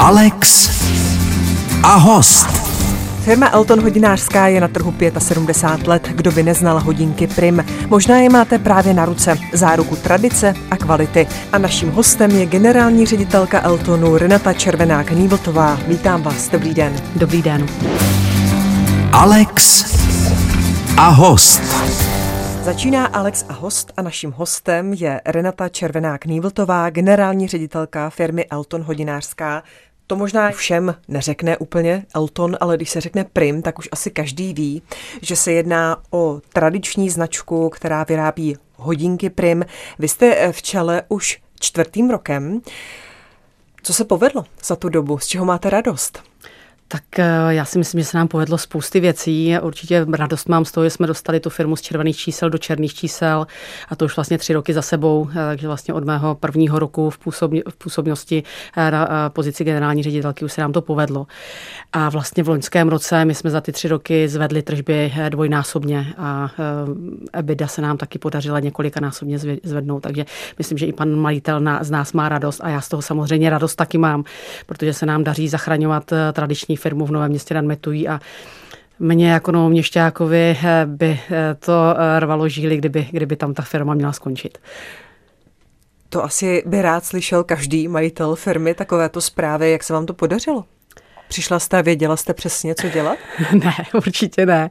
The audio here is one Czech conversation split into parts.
Alex a host. Firma Elton hodinářská je na trhu 75 let, kdo by neznal hodinky Prim. Možná je máte právě na ruce, záruku tradice a kvality. A naším hostem je generální ředitelka Eltonu Renata Červenák Nývltová. Vítám vás, dobrý den. Dobrý den. Alex a host. Začíná Alex a host a naším hostem je Renata Červenák Nývltová, generální ředitelka firmy Elton hodinářská. To možná všem neřekne úplně Elton, ale když se řekne Prim, tak už asi každý ví, že se jedná o tradiční značku, která vyrábí hodinky Prim. Vy jste v čele už 4. rokem. Co se povedlo za tu dobu? Z čeho máte radost? Tak já si myslím, že se nám povedlo spousty věcí. Určitě radost mám z toho, že jsme dostali tu firmu z červených čísel do černých čísel a to už vlastně 3 roky za sebou, takže vlastně od mého prvního roku v působnosti na pozici generální ředitelky už se nám to povedlo. A vlastně v loňském roce my jsme za ty 3 roky zvedli tržby 2násobně a EBITDA se nám taky podařila několikanásobně zvednout, takže myslím, že i pan majitel z nás má radost a já z toho samozřejmě radost taky mám, protože se nám daří zachraňovat tradiční firmu v Novém Městě nad Metují a mně jako novoměšťákovi by to rvalo žíly, kdyby tam ta firma měla skončit. To asi by rád slyšel každý majitel firmy takovéto zprávy, jak se vám to podařilo. Přišla jste a věděla jste přesně, co dělat? Ne, určitě ne.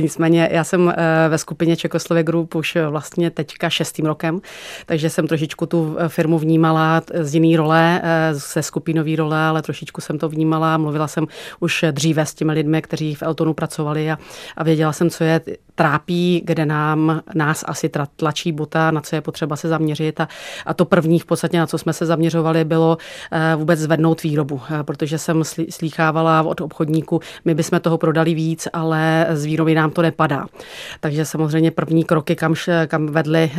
Nicméně já jsem ve skupině Czechoslovak Group už vlastně teďka 6. rokem, takže jsem trošičku tu firmu vnímala z jiný role, ze skupinové role, ale trošičku jsem to vnímala. Mluvila jsem už dříve s těmi lidmi, kteří v Eltonu pracovali a věděla jsem, co je trápí, kde nás asi tlačí bota, na co je potřeba se zaměřit. A to první v podstatě, na co jsme se zaměřovali, bylo vůbec zvednout výrobu, protože jsem slýchávala od obchodníků, my bychom toho prodali víc, ale z výroby nám to nepadá. Takže samozřejmě první kroky, kam vedli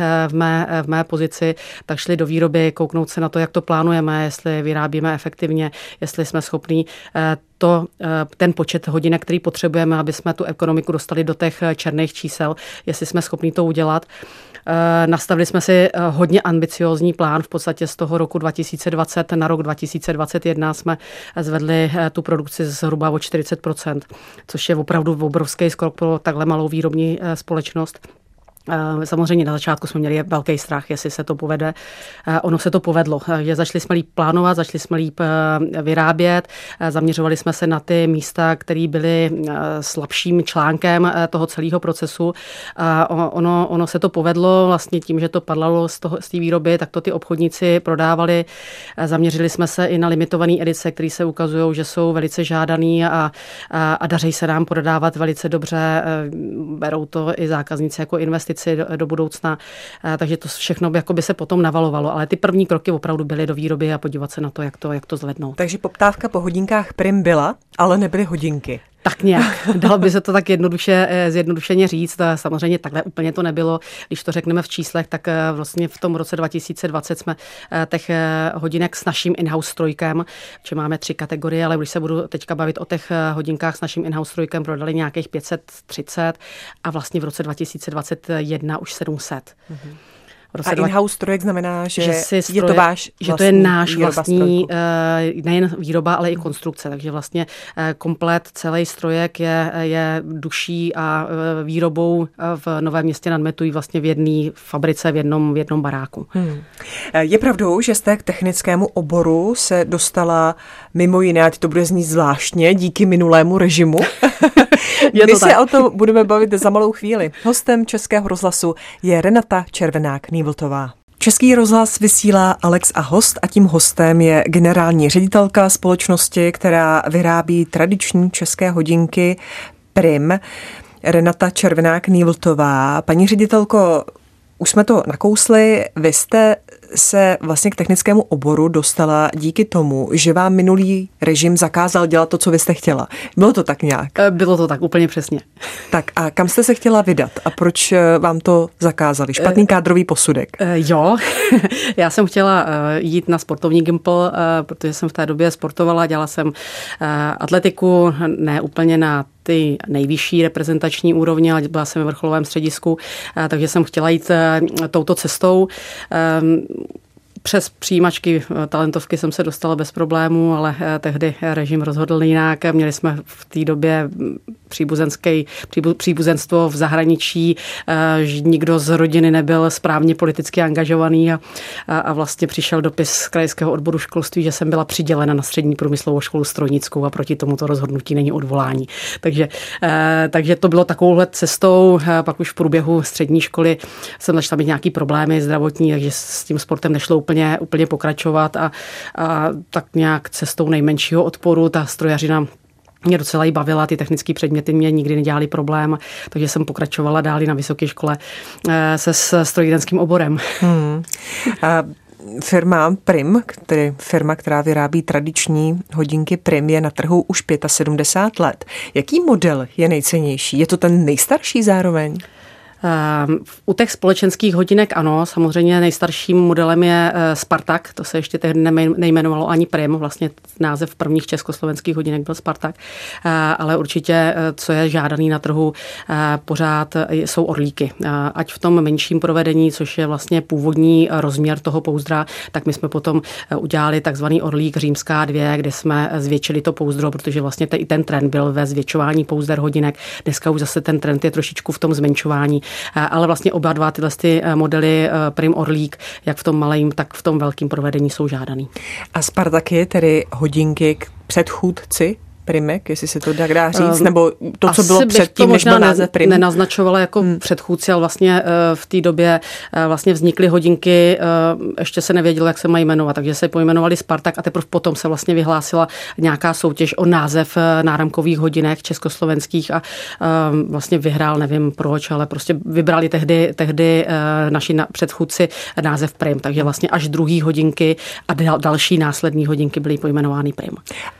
v mé pozici, tak šli do výroby, kouknout se na to, jak to plánujeme, jestli vyrábíme efektivně, jestli jsme schopní ten počet hodinek, který potřebujeme, aby jsme tu ekonomiku dostali do těch černých čísel, jestli jsme schopni to udělat. Nastavili jsme si hodně ambiciózní plán, v podstatě z toho roku 2020 na rok 2021 jsme zvedli tu produkci zhruba o 40%, což je opravdu obrovský skok pro takhle malou výrobní společnost. Samozřejmě na začátku jsme měli velký strach, jestli se to povede. Ono se to povedlo. Začali jsme líp plánovat, začali jsme líp vyrábět, zaměřovali jsme se na ty místa, které byly slabším článkem toho celého procesu. Ono se to povedlo vlastně tím, že to padlo z té výroby, tak to ty obchodníci prodávali. Zaměřili jsme se i na limitované edice, které se ukazují, že jsou velice žádaný a daří se nám prodávat velice dobře. Berou to i zákazníci jako investice do budoucna, takže to všechno jakoby se potom navalovalo, ale ty první kroky opravdu byly do výroby a podívat se na to, jak to zvednou. Takže poptávka po hodinkách Prim byla, ale nebyly hodinky. Tak nějak. Dalo by se to tak zjednodušeně říct. Samozřejmě takhle úplně to nebylo. Když to řekneme v číslech, tak vlastně v tom roce 2020 jsme těch hodinek s naším in-house strojkem, že máme 3 kategorie, ale když se budu teďka bavit o těch hodinkách s naším in-house strojkem, prodali nějakých 530 a vlastně v roce 2021 už 700. Mm-hmm. A in-house strojek znamená, že je to váš vlastní, že to je náš vlastní, nejen výroba, ale i konstrukce. Takže vlastně komplet celý strojek je duší a výrobou v Novém Městě nad Metují vlastně v jedné fabrice, v jednom baráku. Je pravdou, že jste k technickému oboru se dostala mimo jiné, to bude znít zvláštně, díky minulému režimu. My se o tom budeme bavit za malou chvíli. Hostem Českého rozhlasu je Renata Červenák Nývltová. Český rozhlas vysílá Alex a host a tím hostem je generální ředitelka společnosti, která vyrábí tradiční české hodinky Prim, Renata Červenák Nývltová. Paní ředitelko, už jsme to nakousli, vy jste se vlastně k technickému oboru dostala díky tomu, že vám minulý režim zakázal dělat to, co vy jste chtěla. Bylo to tak nějak? Bylo to tak, úplně přesně. Tak a kam jste se chtěla vydat a proč vám to zakázali? Špatný kádrový posudek. Jo, já jsem chtěla jít na sportovní gympl, protože jsem v té době sportovala, dělala jsem atletiku, ne úplně na ty nejvyšší reprezentační úrovně, ale byla jsem ve vrcholovém středisku, takže jsem chtěla jít touto cestou. Přes přijímačky talentovky jsem se dostala bez problémů, ale tehdy režim rozhodl jinak. Měli jsme v té době příbuzenstvo v zahraničí, nikdo z rodiny nebyl správně politicky angažovaný a vlastně přišel dopis z krajského odboru školství, že jsem byla přidělena na střední průmyslovou školu Strojnickou a proti tomuto rozhodnutí není odvolání. Takže to bylo takovouhle cestou. Pak už v průběhu střední školy jsem začala mít nějaký problémy zdravotní, takže s tím sportem nešlo úplně pokračovat a tak nějak cestou nejmenšího odporu ta strojařina mě docela i bavila, ty technické předměty mě nikdy nedělali problém, takže jsem pokračovala dál i na vysoké škole se strojírenským oborem. Firma Prim, tedy firma, která vyrábí tradiční hodinky Prim, je na trhu už 75 let. Jaký model je nejcennější? Je to ten nejstarší zároveň? U těch společenských hodinek ano, samozřejmě nejstarším modelem je Spartak, to se ještě tehdy nejmenovalo ani Prim, vlastně název prvních československých hodinek byl Spartak, ale určitě, co je žádaný na trhu, pořád jsou Orlíky. Ať v tom menším provedení, což je vlastně původní rozměr toho pouzdra, tak my jsme potom udělali takzvaný Orlík římská 2, kde jsme zvětšili to pouzdro, protože vlastně i ten trend byl ve zvětšování pouzdr hodinek. Dneska už zase ten trend je trošičku v tom zmenšování. Ale vlastně oba dva tyhle modely Prim Orlík, jak v tom malém, tak v tom velkém provedení jsou žádaný. A Spartaky, tedy hodinky k předchůdci Primek, jestli se to dá říct, nebo to, co bylo předtím, než byl název Prim? Nenaznačovala jako předchůdci, ale vlastně v té době vlastně vznikly hodinky, ještě se nevědělo, jak se mají jmenovat, takže se pojmenovali Spartak a teprve potom se vlastně vyhlásila nějaká soutěž o název náramkových hodinek československých a vlastně vyhrál, nevím proč, ale prostě vybrali tehdy naši předchůdci název Prim, takže vlastně až druhý hodinky a další následní hodinky byly pojmenovány Prim.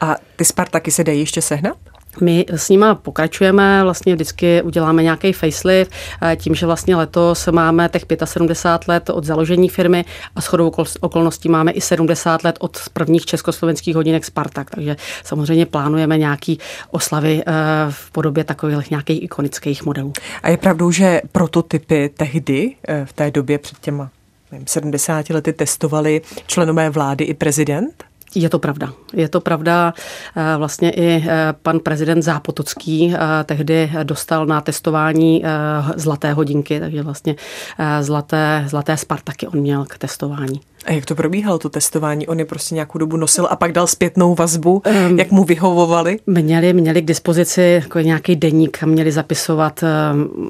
A ty Spartaky se dají ještě sehnat? My s nima pokračujeme, vlastně vždycky uděláme nějaký facelift, tím, že vlastně letos máme těch 75 let od založení firmy a shodou okolností máme i 70 let od prvních československých hodinek Spartak, takže samozřejmě plánujeme nějaké oslavy v podobě takových nějakých ikonických modelů. A je pravdou, že prototypy tehdy, v té době před těma 70 lety testovali členové vlády i prezident? Je to pravda. Vlastně i pan prezident Zápotocký tehdy dostal na testování zlaté hodinky, takže vlastně zlaté Spartaky on měl k testování. A jak to probíhalo, to testování? On je prostě nějakou dobu nosil a pak dal zpětnou vazbu, jak mu vyhovovali? Měli k dispozici jako nějaký deník a měli zapisovat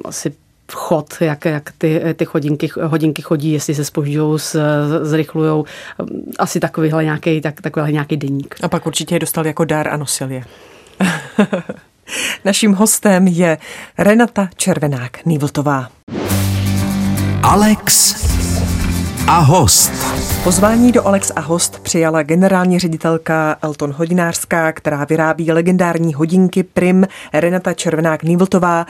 asi chod, jak ty hodinky chodí, jestli se zpožďujou, zrychlujou, asi takovýhle nějaký deník. A pak určitě je dostal jako dar a nosil je. Naším hostem je Renata Červenák Nývltová. Alex a host. Pozvání do Alex a host přijala generální ředitelka Elton hodinářská, která vyrábí legendární hodinky Prim, Renata Červenák Nývltová.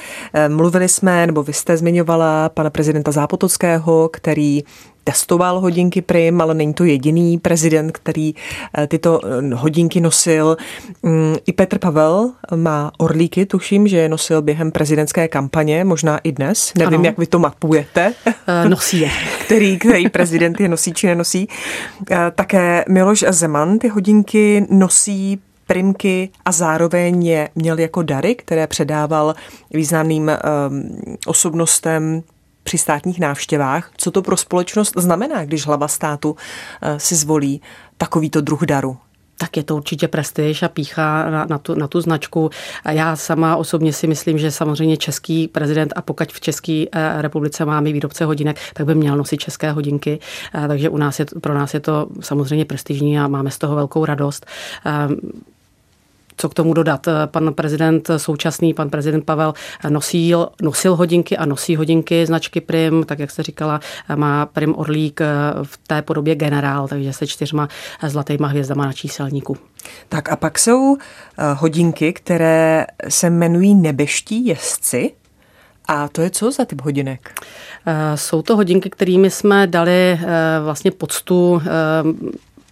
Mluvili jsme, nebo vy jste zmiňovala pana prezidenta Zápotockého, který testoval hodinky Prim, ale není to jediný prezident, který tyto hodinky nosil. I Petr Pavel má orlíky, tuším, že je nosil během prezidentské kampaně, možná i dnes. Nevím, ano. Jak vy to mapujete. Nosí je. Který prezident je nosí, či nenosí. Také Miloš Zeman ty hodinky nosí, Primky, a zároveň je měl jako dary, které předával významným osobnostem při státních návštěvách. Co to pro společnost znamená, když hlava státu si zvolí takovýto druh daru? Tak je to určitě prestiž a pýcha na tu značku. A já sama osobně si myslím, že samozřejmě český prezident, a pokud v České republice máme výrobce hodinek, tak by měl nosit české hodinky. Takže pro nás je to samozřejmě prestižní a máme z toho velkou radost. Co k tomu dodat? Pan prezident současný, pan prezident Pavel nosil hodinky a nosí hodinky značky Prim, tak jak jste říkala, má Prim Orlík v té podobě generál, takže se 4 zlatýma hvězdama na číselníku. Tak a pak jsou hodinky, které se jmenují Nebeští jezdci. A to je co za typ hodinek? Jsou to hodinky, kterými jsme dali vlastně poctu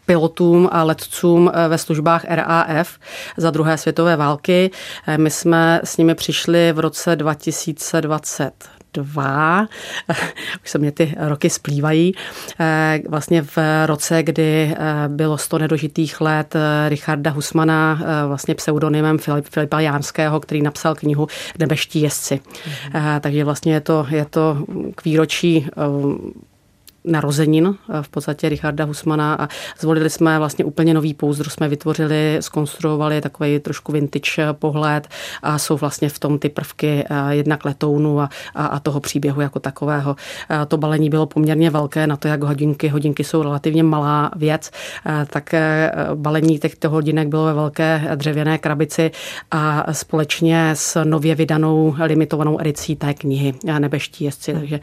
pilotům a letcům ve službách RAF za druhé světové války. My jsme s nimi přišli v roce 2020. 2002, už se mě ty roky splývají, vlastně v roce, kdy bylo 100 nedožitých let Richarda Husmana, vlastně pseudonymem Filipa Janského, který napsal knihu Nebeští jezdci. Takže vlastně je to k výročí narozenin v podstatě Richarda Husmana a zvolili jsme vlastně úplně nový pouzdro, jsme vytvořili, zkonstruovali takový trošku vintage pohled a jsou vlastně v tom ty prvky jednak letounu a toho příběhu jako takového. To balení bylo poměrně velké na to, jak hodinky jsou relativně malá věc, tak balení těchto hodinek bylo ve velké dřevěné krabici a společně s nově vydanou limitovanou edicí té knihy Nebeští jezdci, takže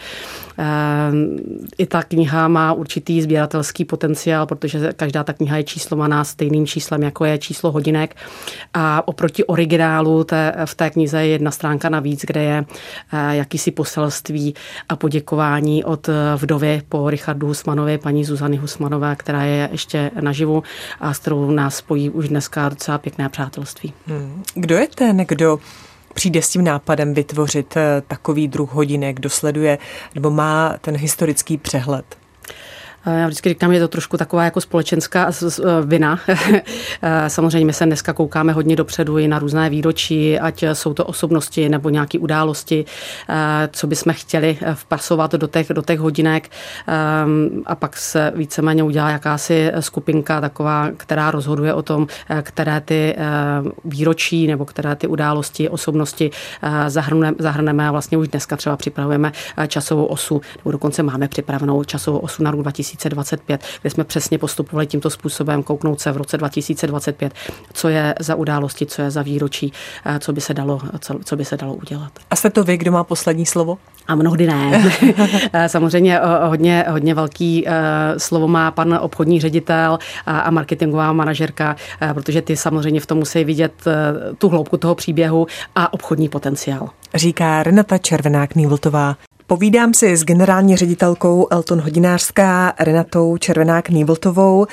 i tak kniha má určitý sběratelský potenciál, protože každá ta kniha je číslovaná stejným číslem, jako je číslo hodinek. A oproti originálu v té knize je jedna stránka navíc, kde je jakýsi poselství a poděkování od vdovy po Richardu Husmanovi, paní Zuzany Husmanové, která je ještě naživu a s kterou nás spojí už dneska docela pěkné přátelství. Kdo je ten, kdo přijde s tím nápadem vytvořit takový druh hodinek, dosleduje nebo má ten historický přehled? Já vždycky říkám, že je to trošku taková jako společenská vina. Samozřejmě my se dneska koukáme hodně dopředu i na různé výročí, ať jsou to osobnosti nebo nějaké události, co bychom chtěli vpasovat do těch hodinek. A pak se víceméně udělá jakási skupinka taková, která rozhoduje o tom, které ty výročí nebo které ty události, osobnosti zahrneme. A vlastně už dneska třeba připravujeme časovou osu, nebo dokonce máme připravenou časovou osu na rok 2025, kde jsme přesně postupovali tímto způsobem, kouknout se v roce 2025, co je za události, co je za výročí, co by se dalo udělat. A jste to vy, kdo má poslední slovo? A mnohdy ne. Samozřejmě hodně velký slovo má pan obchodní ředitel a marketingová manažerka, protože ty samozřejmě v tom musí vidět tu hloubku toho příběhu a obchodní potenciál. Říká Renata Červenák Nývltová. Povídám si s generální ředitelkou Elton Hodinářská Renatou Červenák Nývltovou.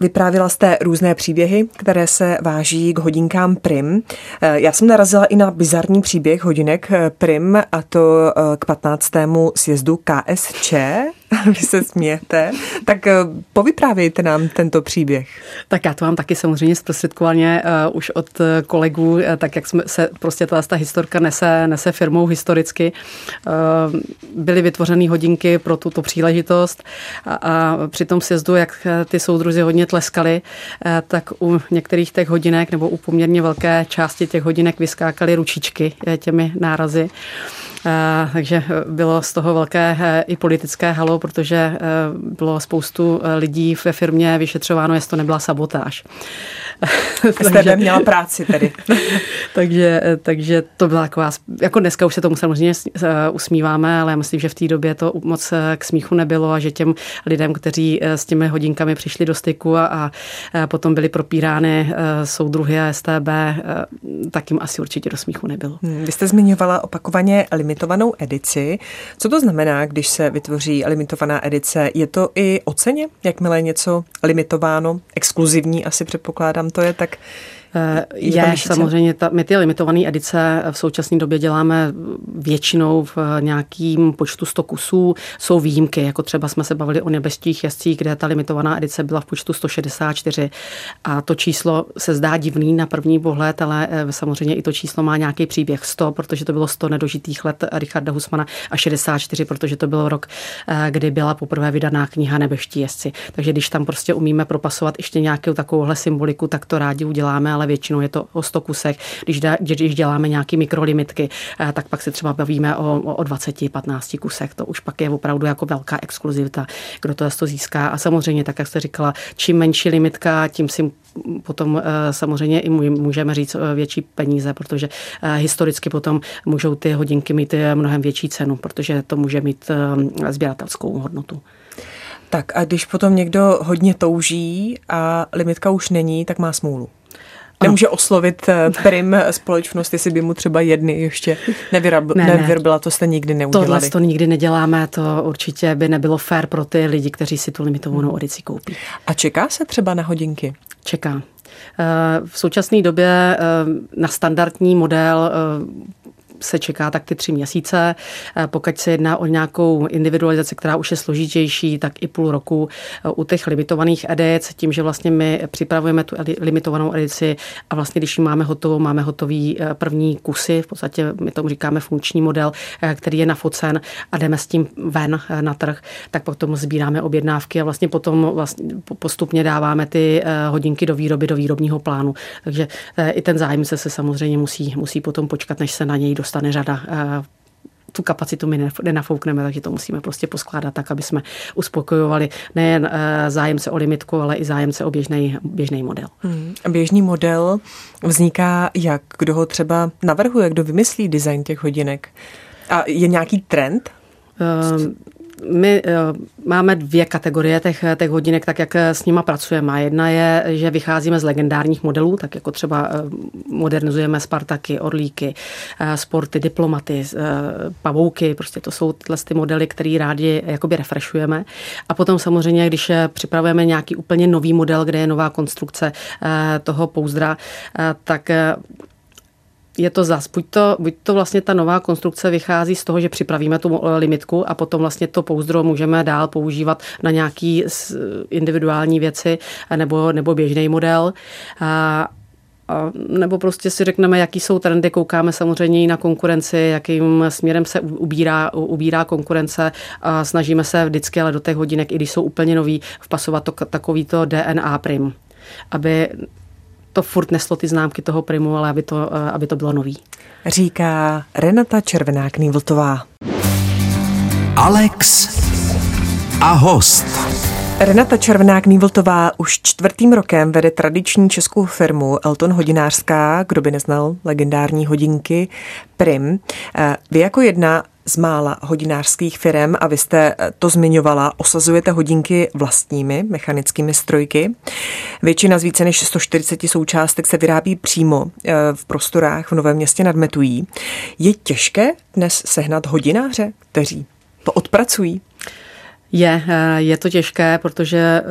Vyprávěla jste různé příběhy, které se váží k hodinkám Prim. Já jsem narazila i na bizarní příběh hodinek Prim, a to k 15. sjezdu KSČ. Vy se smějete. Tak povyprávějte nám tento příběh. Tak já to mám taky samozřejmě zprostředkovaně už od kolegů, tak jak jsme se prostě ta historka nese firmou historicky. Byly vytvořeny hodinky pro tuto příležitost a při tom sjezdu, jak ty soudruzi hodně tleskali, tak u některých těch hodinek nebo u poměrně velké části těch hodinek vyskákaly ručičky těmi nárazy. Takže bylo z toho velké i politické halo, protože bylo spoustu lidí ve firmě vyšetřováno, jestli to nebyla sabotáž. STB měla práci tedy. takže to byla taková, jako dneska už se tomu samozřejmě usmíváme, ale já myslím, že v té době to moc k smíchu nebylo a že těm lidem, kteří s těmi hodinkami přišli do styku a potom byly propírány soudruhy a STB, tak jim asi určitě do smíchu nebylo. Vy jste zmiňovala opakovaně limitovanou edici. Co to znamená, když se vytvoří limitovaná edice? Je to i o ceně, jakmile je něco limitováno, exkluzivní asi předpokládám to je, tak je samozřejmě, my ty limitované edice v současné době děláme většinou v nějakým počtu 100 kusů. Jsou výjimky, jako třeba jsme se bavili o Nebeštích jezdcích, kde ta limitovaná edice byla v počtu 164. A to číslo se zdá divný na první pohled, ale samozřejmě i to číslo má nějaký příběh. 100, protože to bylo 100 nedožitých let Richarda Husmana a 64, protože to byl rok, kdy byla poprvé vydaná kniha Nebeští jezdci. Takže když tam prostě umíme propasovat ještě nějakou takovouhle symboliku, tak to rádi uděláme, ale většinou je to o 100 kusech. Když děláme nějaké mikrolimitky, tak pak se třeba bavíme o 20-15 kusech. To už pak je opravdu jako velká exkluzivita, kdo to získá. A samozřejmě, tak jak jste říkala, čím menší limitka, tím si potom samozřejmě i můžeme říct větší peníze, protože historicky potom můžou ty hodinky mít mnohem větší cenu, protože to může mít sběratelskou hodnotu. Tak a když potom někdo hodně touží a limitka už není, tak má smůlu. Nemůže oslovit Prim společnost, jestli by mu třeba jedny ještě nevyrobila, to jste nikdy neudělali. Tohle to nikdy neděláme, to určitě by nebylo fér pro ty lidi, kteří si tu limitovanou edici koupí. A čeká se třeba na hodinky? Čeká. V současné době na standardní model se čeká tak ty 3 měsíce. Pokud se jedná o nějakou individualizaci, která už je složitější, tak i půl roku u těch limitovaných edic, tím, že vlastně my připravujeme tu limitovanou edici a vlastně, když ji máme hotovou, máme hotový první kusy, v podstatě my tomu říkáme funkční model, který je nafocen a jdeme s tím ven na trh, tak potom sbíráme objednávky a vlastně potom postupně dáváme ty hodinky do výroby, do výrobního plánu. Takže i ten zájemce se samozřejmě musí potom počkat, než se na něj dostane řada. Tu kapacitu my nenafoukneme, takže to musíme prostě poskládat tak, aby jsme uspokojovali nejen zájemce o limitku, ale i zájemce o běžný model. Běžný model vzniká jak? Kdo ho třeba navrhuje? Kdo vymyslí design těch hodinek? A je nějaký trend? My máme 2 kategorie těch hodinek, tak jak s nima pracujeme. Jedna je, že vycházíme z legendárních modelů, tak jako třeba modernizujeme Spartaky, Orlíky, sporty, diplomaty, pavouky, prostě to jsou tyhle ty modely, které rádi jakoby refreshujeme. A potom samozřejmě, když připravujeme nějaký úplně nový model, kde je nová konstrukce toho pouzdra, tak je to zas. Buď to vlastně ta nová konstrukce vychází z toho, že připravíme tu limitku a potom vlastně to pouzdro můžeme dál používat na nějaký individuální věci nebo běžný model. Nebo prostě si řekneme, jaký jsou trendy, koukáme samozřejmě i na konkurenci, jakým směrem se ubírá konkurence a snažíme se vždycky, ale do těch hodinek, i když jsou úplně nový, vpasovat takovýto DNA Prim, aby to furt neslo ty známky toho Primu, ale aby to bylo nový. Říká Renata Červenák Nývltová. Alex a host. Renata Červenák Nývltová už 4. rokem vede tradiční českou firmu Elton hodinářská, kdo by neznal legendární hodinky Prim. Vy jako jedna z mála hodinářských firem, a vy jste to zmiňovala, osazujete hodinky vlastními mechanickými strojky. Většina z více než 140 součástek se vyrábí přímo v prostorách v Novém Městě nad Metují. Je těžké dnes sehnat hodináře, kteří to odpracují? Je to těžké, protože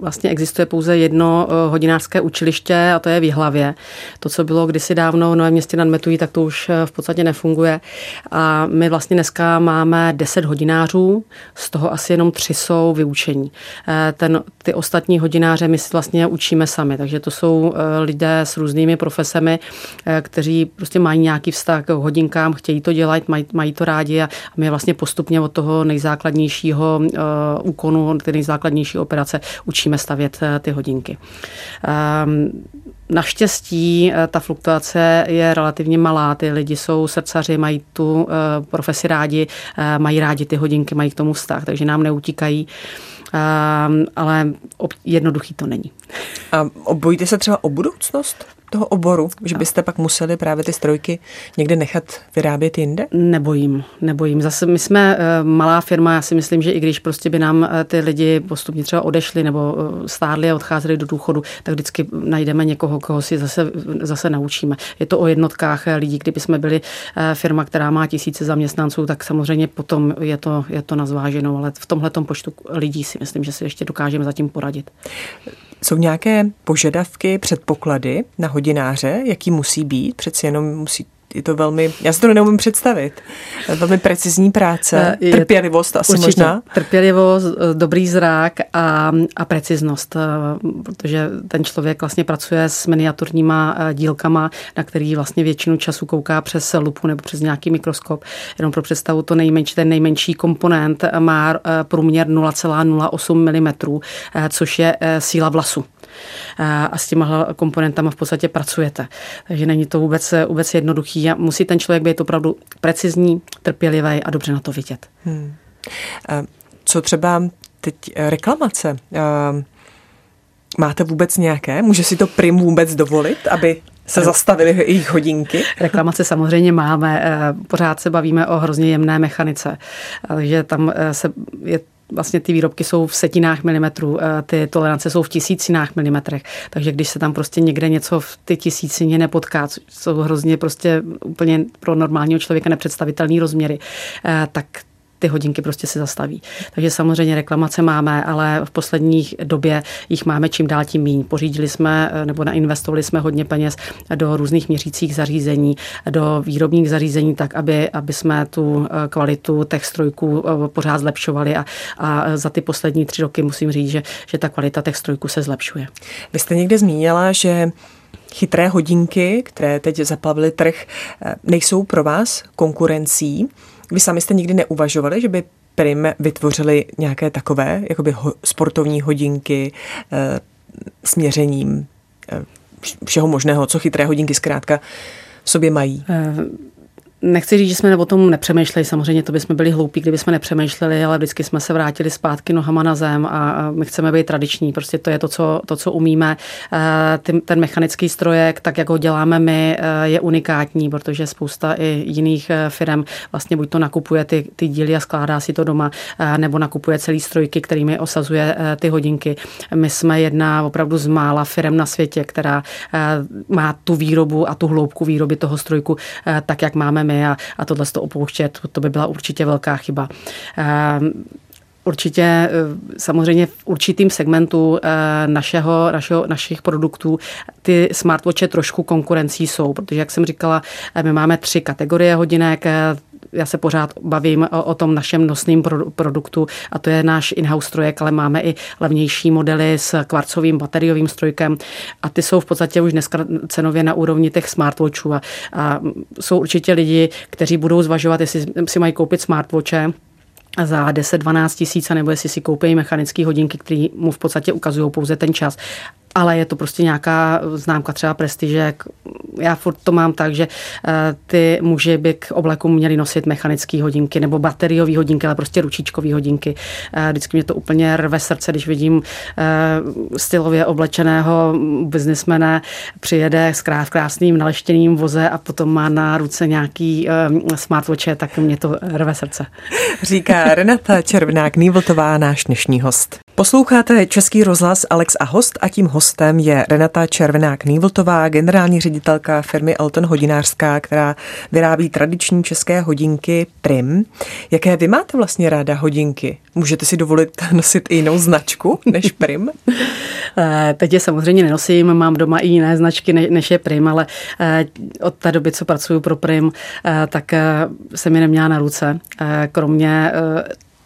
vlastně existuje pouze jedno hodinářské učiliště a to je v Jihlavě. To, co bylo kdysi dávno v Novém Městě nad Metují, tak to už v podstatě nefunguje. A my vlastně dneska máme 10 hodinářů, z toho asi jenom 3 jsou vyučení. Ty ostatní hodináře my si vlastně učíme sami, takže to jsou lidé s různými profesemi, kteří prostě mají nějaký vztah k hodinkám, chtějí to dělat, mají to rádi a my vlastně postupně od toho nejzákladnějšího úkonu, ty nejzákladnější operace učíme stavět ty hodinky. Naštěstí ta fluktuace je relativně malá, ty lidi jsou srdcaři, mají tu profesi rádi, mají rádi ty hodinky, mají k tomu vztah, takže nám neutíkají, ale jednoduchý to není. A bojíte se třeba o budoucnost toho oboru, že byste pak museli právě ty strojky někde nechat vyrábět jinde? Nebojím. Zase my jsme malá firma, já si myslím, že i když prostě by nám ty lidi postupně třeba odešli nebo stárli a odcházeli do důchodu, tak vždycky najdeme někoho, koho si zase naučíme. Je to o jednotkách lidí. Kdyby jsme byli firma, která má tisíce zaměstnanců, tak samozřejmě potom je to na zváženou, ale v tomhletom počtu lidí si myslím, že si ještě dokážeme zatím poradit. Jsou nějaké požadavky, předpoklady na hodináře, jaký musí být? Přeci jenom je to velmi, já si to neumím představit, velmi precizní práce, trpělivost asi určitě, možná. Trpělivost, dobrý zrak a preciznost, protože ten člověk vlastně pracuje s miniaturníma dílkama, na který vlastně většinu času kouká přes lupu nebo přes nějaký mikroskop. Jenom pro představu, ten nejmenší komponent má průměr 0,08 mm, což je síla vlasu. A s těma komponentama v podstatě pracujete. Takže není to vůbec jednoduchý a musí ten člověk být opravdu precizní, trpělivý a dobře na to vidět. Co třeba teď reklamace? Máte vůbec nějaké? Může si to Prim vůbec dovolit, aby se zastavily jejich hodinky? Reklamace samozřejmě máme. Pořád se bavíme o hrozně jemné mechanice. Takže tam vlastně ty výrobky jsou v setinách milimetrů, ty tolerance jsou v tisícinách milimetrech, takže když se tam prostě někde něco v ty tisícině nepotká, jsou hrozně prostě úplně pro normálního člověka nepředstavitelné rozměry, tak ty hodinky prostě se zastaví. Takže samozřejmě reklamace máme, ale v posledních době jich máme čím dál tím míň. Pořídili jsme nebo nainvestovali jsme hodně peněz do různých měřících zařízení, do výrobních zařízení, tak aby jsme tu kvalitu těch strojků pořád zlepšovali a za ty poslední 3 roky musím říct, že ta kvalita těch strojků se zlepšuje. Vy jste někde zmínila, že chytré hodinky, které teď zaplavily trh, nejsou pro vás konkurencí. Vy sami jste nikdy neuvažovali, že by Prim vytvořili nějaké takové jakoby sportovní hodinky směřením všeho možného, co chytré hodinky zkrátka v sobě mají? Nechci říct, že jsme o tom nepřemýšleli, samozřejmě to bychom byli hloupí, kdyby jsme nepřemýšleli, ale vždycky jsme se vrátili zpátky nohama na zem a my chceme být tradiční, prostě to je to, co umíme. Ten mechanický strojek, tak jak ho děláme my, je unikátní, protože spousta i jiných firm vlastně buď to nakupuje ty díly a skládá si to doma, nebo nakupuje celý strojky, kterými osazuje ty hodinky. My jsme jedna opravdu z mála firm na světě, která má tu výrobu a tu hloubku výroby toho strojku, tak jak máme a tohle z toho opouštět, to by byla určitě velká chyba. Určitě samozřejmě v určitým segmentu našich produktů ty smartwatche trošku konkurencí jsou, protože jak jsem říkala, my máme 3 kategorie hodinek. Já se pořád bavím o tom našem nosném produktu a to je náš in-house strojek, ale máme i levnější modely s kvarcovým bateriovým strojkem a ty jsou v podstatě už dneska cenově na úrovni těch smartwatchů a jsou určitě lidi, kteří budou zvažovat, jestli si mají koupit smartwatche za 10-12 tisíc, nebo jestli si koupí mechanické hodinky, které mu v podstatě ukazují pouze ten čas. Ale je to prostě nějaká známka třeba prestiže. Já furt to mám tak, že ty muži by k obleku měli nosit mechanické hodinky nebo bateriové hodinky, ale prostě ručičkové hodinky. Vždycky mě to úplně rve srdce, když vidím stylově oblečeného biznismena, přijede s krásným naleštěným voze a potom má na ruce nějaký smartwatche, tak mě to rve srdce. Říká Renata Červenák Nývltová, náš dnešní host. Posloucháte Český rozhlas Alex a host a tím hostem je Renata Červenák Nývltová, generální ředitelka firmy Elton hodinářská, která vyrábí tradiční české hodinky Prim. Jaké vy máte vlastně ráda hodinky? Můžete si dovolit nosit i jinou značku než Prim? Teď je samozřejmě nenosím, mám doma i jiné značky než je Prim, ale od té doby, co pracuju pro Prim, tak jsem je neměla na ruce. Kromě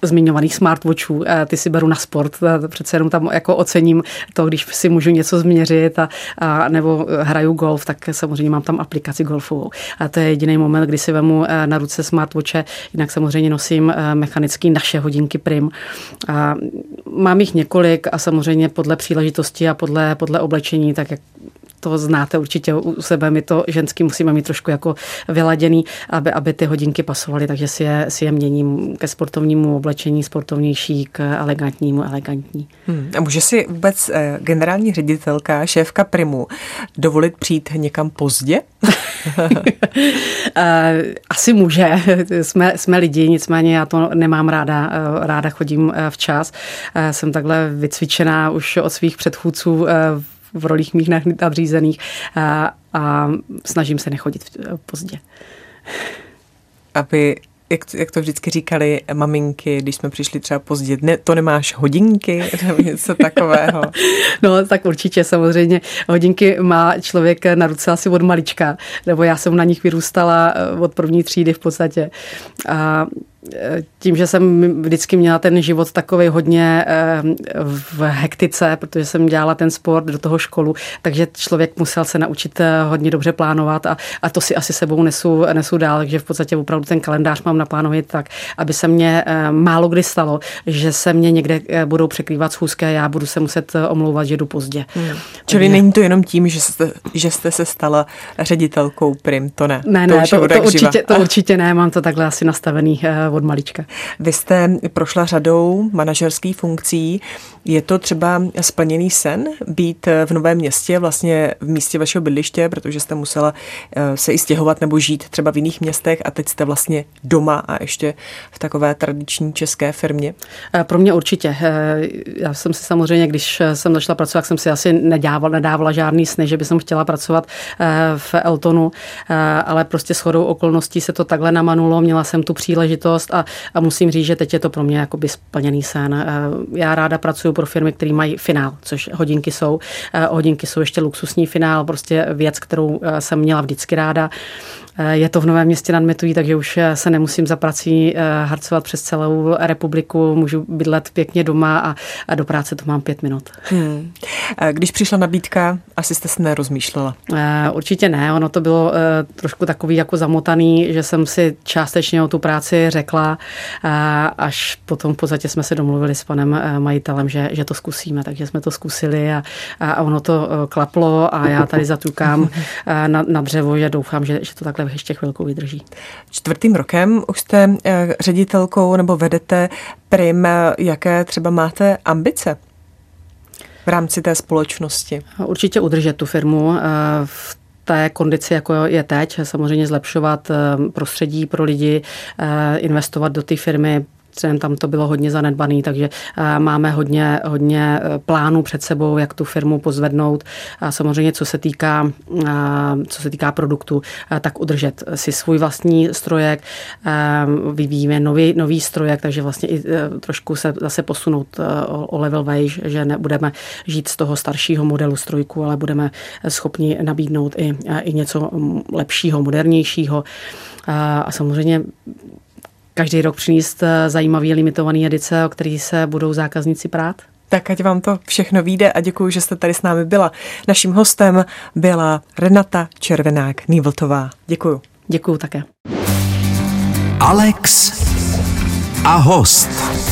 zmiňovaných smartwatchů, ty si beru na sport, přece jenom tam jako ocením to, když si můžu něco změřit a nebo hraju golf, tak samozřejmě mám tam aplikaci golfovou. A to je jediný moment, kdy si vemu na ruce smartwatche, jinak samozřejmě nosím mechanický naše hodinky Prim. A mám jich několik a samozřejmě podle příležitosti a podle oblečení, tak jak to znáte určitě u sebe, my to ženský musíme mít trošku jako vyladěný, aby ty hodinky pasovaly, takže si je měním ke sportovnímu oblečení, sportovnější, k elegantnímu, elegantní. A může si vůbec generální ředitelka, šéfka Primu, dovolit přijít někam pozdě? Asi může. Jsme lidi, nicméně já to nemám ráda. Ráda chodím včas. Jsem takhle vycvičená už od svých předchůdců v rolích mých nadřízených a snažím se nechodit pozdě. Aby, jak to vždycky říkali maminky, když jsme přišli třeba pozdě, ne, to nemáš hodinky nebo něco takového. No tak určitě, samozřejmě. Hodinky má člověk na ruce asi od malička, nebo já jsem na nich vyrůstala od 1. třídy v podstatě. A tím, že jsem vždycky měla ten život takovej hodně v hektice, protože jsem dělala ten sport, do toho školu, takže člověk musel se naučit hodně dobře plánovat a to si asi sebou nesu dál, takže v podstatě opravdu ten kalendář mám naplánovat tak, aby se mě málo kdy stalo, že se mě někde budou překrývat schůzky a já budu se muset omlouvat, že jdu pozdě. Čili není to jenom tím, že jste se stala ředitelkou Prim, to ne? Ne, to určitě ne, mám to takhle asi nastavený od malička. Vy jste prošla řadou manažerských funkcí. Je to třeba splněný sen být v novém městě, vlastně v místě vašeho bydliště, protože jste musela se i stěhovat nebo žít třeba v jiných městech a teď jste vlastně doma a ještě v takové tradiční české firmě? Pro mě určitě. Já jsem si samozřejmě, když jsem začala pracovat, tak jsem si asi nedávala žádný sny, že bych chtěla pracovat v Eltonu, ale prostě shodou okolností se to takhle namanulo. Měla jsem tu příležitost příležitost a musím říct, že teď je to pro mě jakoby splněný sen. Já ráda pracuju pro firmy, které mají finál, což hodinky jsou. Hodinky jsou ještě luxusní finál, prostě věc, kterou jsem měla vždycky ráda. Je to v Novém Městě nad Metují, takže už se nemusím za prací harcovat přes celou republiku, můžu bydlet pěkně doma a do práce to mám 5 minut. Když přišla nabídka, asi jste se nerozmýšlela? Určitě ne, ono to bylo trošku takový jako zamotaný, že jsem si částečně o tu práci řekla, až potom v podstatě jsme se domluvili s panem majitelem, že to zkusíme, takže jsme to zkusili a ono to klaplo a já tady zatukám na dřevo, že doufám, že to takhle ještě chvilku vydrží. 4. rokem už jste ředitelkou nebo vedete Prim. Jaké třeba máte ambice v rámci té společnosti? Určitě udržet tu firmu v té kondici, jako je teď. Samozřejmě zlepšovat prostředí pro lidi, investovat do té firmy. Tam to bylo hodně zanedbaný, takže máme hodně plánů před sebou, jak tu firmu pozvednout. A samozřejmě, co se týká produktu, tak udržet si svůj vlastní strojek. Vyvíjíme nový strojek, takže vlastně i trošku se zase posunout o level vejš, že nebudeme žít z toho staršího modelu strojku, ale budeme schopni nabídnout i něco lepšího, modernějšího. A samozřejmě každý rok přinést zajímavé limitované edice, o které se budou zákazníci prát. Tak ať vám to všechno vyjde a děkuji, že jste tady s námi byla. Naším hostem byla Renata Červenák Nývltová. Děkuji. Děkuji také. Alex a host.